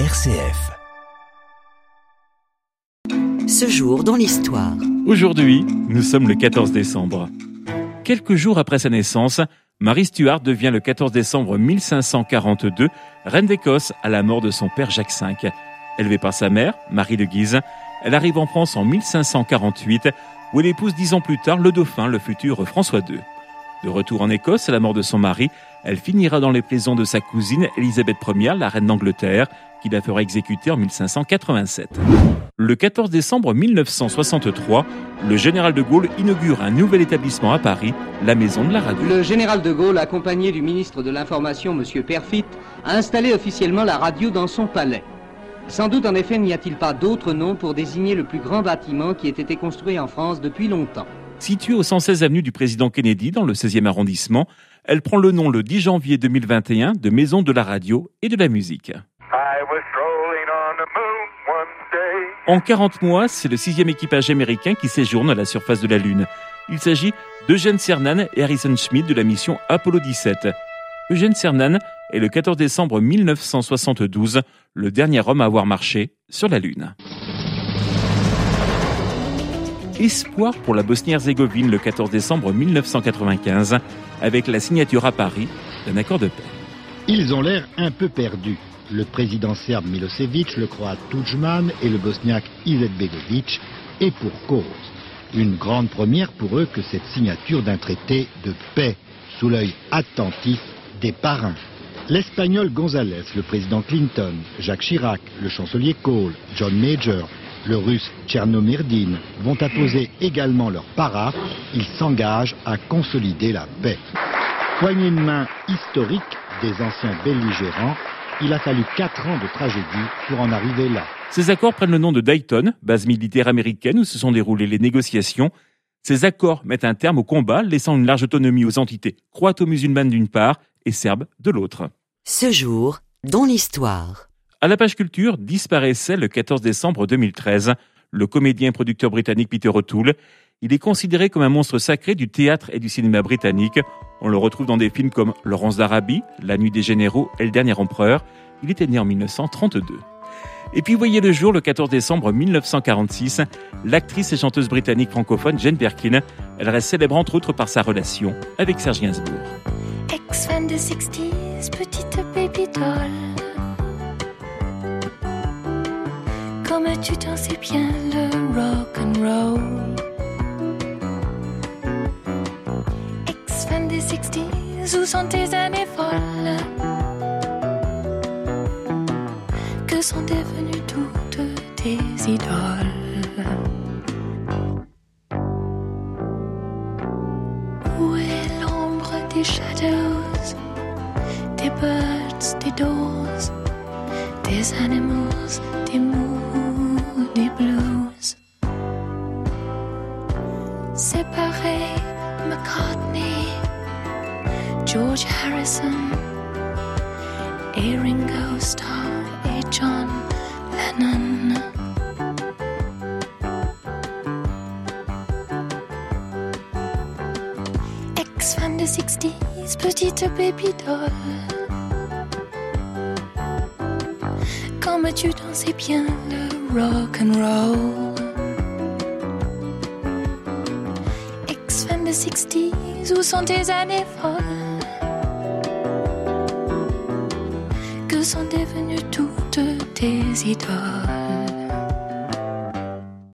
RCF. Ce jour dans l'histoire. Aujourd'hui, nous sommes le 14 décembre. Quelques jours après sa naissance, Marie Stuart devient le 14 décembre 1542 reine d'Écosse à la mort de son père Jacques V. Élevée par sa mère, Marie de Guise, elle arrive en France en 1548 où elle épouse 10 ans plus tard le dauphin, le futur François II. De retour en Écosse à la mort de son mari, elle finira dans les prisons de sa cousine Elisabeth Ière, la reine d'Angleterre, qui la fera exécuter en 1587. Le 14 décembre 1963, le général de Gaulle inaugure un nouvel établissement à Paris, la Maison de la Radio. Le général de Gaulle, accompagné du ministre de l'Information, M. Perfit, a installé officiellement la radio dans son palais. Sans doute, en effet, n'y a-t-il pas d'autre nom pour désigner le plus grand bâtiment qui ait été construit en France depuis longtemps. Située au 116 avenue du président Kennedy, dans le 16e arrondissement, elle prend le nom le 10 janvier 2021 de Maison de la Radio et de la Musique. En 40 mois, c'est le 6e équipage américain qui séjourne à la surface de la Lune. Il s'agit d'Eugène Cernan et Harrison Schmitt de la mission Apollo 17. Eugène Cernan est le 14 décembre 1972, le dernier homme à avoir marché sur la Lune. Espoir pour la Bosnie-Herzégovine le 14 décembre 1995, avec la signature à Paris d'un accord de paix. Ils ont l'air un peu perdus. Le président serbe Milosevic, le croate Tudjman et le bosniaque Izetbegovic, et pour cause. Une grande première pour eux que cette signature d'un traité de paix, sous l'œil attentif des parrains. L'espagnol González, le président Clinton, Jacques Chirac, le chancelier Kohl, John Major, le russe Tchernomyrdine vont apposer également leur paraphe. Ils s'engagent à consolider la paix. Poignée de main historique des anciens belligérants, il a fallu 4 ans de tragédie pour en arriver là. Ces accords prennent le nom de Dayton, base militaire américaine où se sont déroulées les négociations. Ces accords mettent un terme au combat, laissant une large autonomie aux entités croato-musulmanes d'une part et serbes de l'autre. Ce jour dans l'histoire. À la page culture, disparaissait le 14 décembre 2013 le comédien et producteur britannique Peter O'Toole. Il est considéré comme un monstre sacré du théâtre et du cinéma britannique. On le retrouve dans des films comme Laurence d'Arabie, La Nuit des Généraux et Le Dernier Empereur. Il était né en 1932. Et puis voyez le jour, le 14 décembre 1946, l'actrice et chanteuse britannique francophone Jane Birkin. Elle reste célèbre entre autres par sa relation avec Serge Gainsbourg. Ex-fan de 60s, petite baby doll. Comme tu dansais bien le rock'n'roll. Ex-fan des 60s, où sont tes années folles? Que sont devenues toutes tes idoles? Où est l'ombre des shadows, des birds, des doors, des animals, des moody blues? Séparé, McCartney, George Harrison et Ringo Starr et John Lennon. Ex-fan de 60s, petite baby doll. Comme tu dansais bien le rock'n'roll. Ex-fan de 60s, où sont tes années folles? Que sont devenues toutes tes idoles?